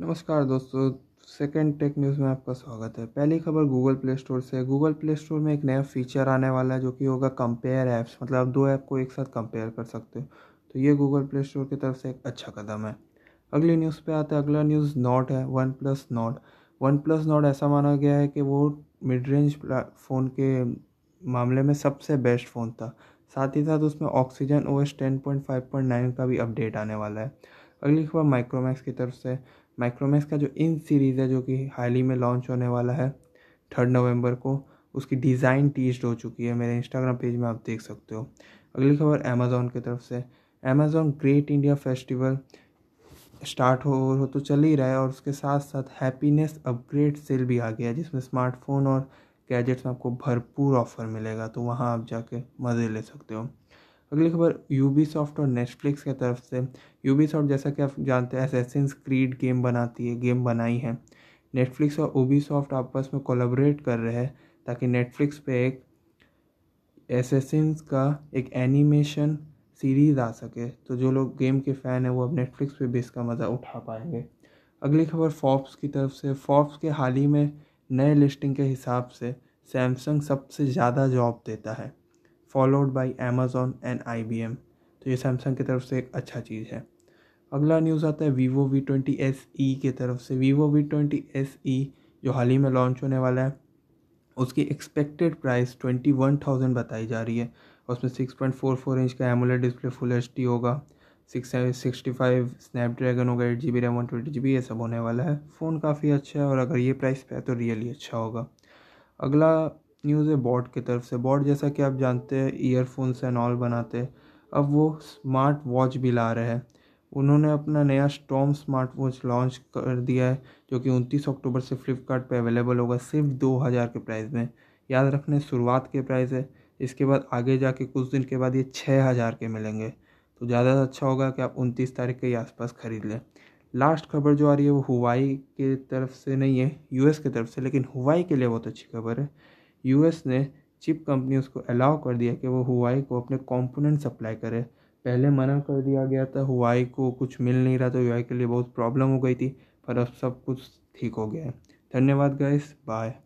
नमस्कार दोस्तों, second tech news में आपका स्वागत है। पहली खबर गूगल प्ले स्टोर से। गूगल प्ले स्टोर में एक नया फीचर आने वाला है जो कि होगा कंपेयर ऐप्स, मतलब दो ऐप को एक साथ कंपेयर कर सकते हो। तो ये गूगल प्ले स्टोर की तरफ से एक अच्छा कदम है। अगली न्यूज़ पे आते हैं। अगला न्यूज़ नॉर्ड है, OnePlus Nord। OnePlus Nord ऐसा माना गया है कि वो मिड रेंज फ़ोन के मामले में सबसे बेस्ट फ़ोन था। साथ ही साथ उसमें ऑक्सीजन OS 10.5.9 का भी अपडेट आने वाला है। अगली खबर माइक्रोमैक्स की तरफ से। माइक्रोमैक्स का जो इन सीरीज़ है जो कि हाल ही में लॉन्च होने वाला है 3 नवंबर को, उसकी डिज़ाइन टीज्ड हो चुकी है। मेरे इंस्टाग्राम पेज में आप देख सकते हो। अगली खबर अमेज़ॉन की तरफ से। Amazon great India festival start हो तो चल ही रहा है और उसके साथ साथ हैप्पीनेस अपग्रेड सेल भी आ गया है, जिसमें स्मार्टफोन और गैजेट्स में आपको भरपूर ऑफर मिलेगा। तो वहाँ आप जाके मज़े ले सकते हो। अगली खबर यूबीसॉफ्ट और नेटफ्लिक्स की तरफ से। यूबीसॉफ्ट, जैसा कि आप जानते हैं, असैसिन्स क्रीड गेम बनाती है, गेम बनाई है। नेटफ्लिक्स और यूबीसॉफ्ट आपस में कोलैबोरेट कर रहे हैं ताकि नेटफ्लिक्स पे एक असैसिन्स का एक एनिमेशन सीरीज़ आ सके। तो जो लोग गेम के फ़ैन हैं वो अब नेटफ्लिक्स पे भी इसका मज़ा उठा पाएंगे। अगली खबर फोर्ब्स की तरफ से। फोर्ब्स के हाल ही में नए लिस्टिंग के हिसाब से सैमसंग सबसे ज़्यादा जॉब देता है, followed by Amazon and IBM। तो ये सैमसंग की तरफ से एक अच्छा चीज़ है। अगला न्यूज़ आता है Vivo V20 SE की तरफ से। Vivo V20 SE जो हाल ही में लॉन्च होने वाला है, उसकी एक्सपेक्टेड प्राइस 21,000 बताई जा रही है। उसमें 6.44 इंच का AMOLED डिस्प्ले फुल HD होगा, 665 स्नैपड्रैगन होगा, 8GB रैम, 128GB, ये सब होने वाला है। फ़ोन काफ़ी अच्छा है और अगर ये प्राइस पे है तो रियली अच्छा होगा। अगला न्यूज़ है बॉट की तरफ से। बॉट, जैसा कि आप जानते हैं, ईयरफोन्स एंड ऑल बनाते हैं, अब वो स्मार्ट वॉच भी ला रहे हैं। उन्होंने अपना नया स्टॉर्म स्मार्ट वॉच लॉन्च कर दिया है जो कि 29 अक्टूबर से फ्लिपकार्ट पे अवेलेबल होगा सिर्फ 2000 के प्राइस में। याद रखना, शुरुआत के प्राइस है, इसके बाद आगे जाके कुछ दिन के बाद ये 6000 के मिलेंगे। तो ज़्यादा अच्छा होगा कि आप 29 तारीख के आसपास ख़रीद लें। लास्ट खबर जो आ रही है वो हुवाई की तरफ से नहीं है, US की तरफ से, लेकिन हुवाई के लिए बहुत अच्छी खबर है। US ने चिप कंपनीज़ को अलाउ कर दिया कि वो हुवाई को अपने कंपोनेंट सप्लाई करे। पहले मना कर दिया गया था, हुवाई को कुछ मिल नहीं रहा था, हुवाई के लिए बहुत प्रॉब्लम हो गई थी, पर अब सब कुछ ठीक हो गया है। धन्यवाद गाइस, बाय।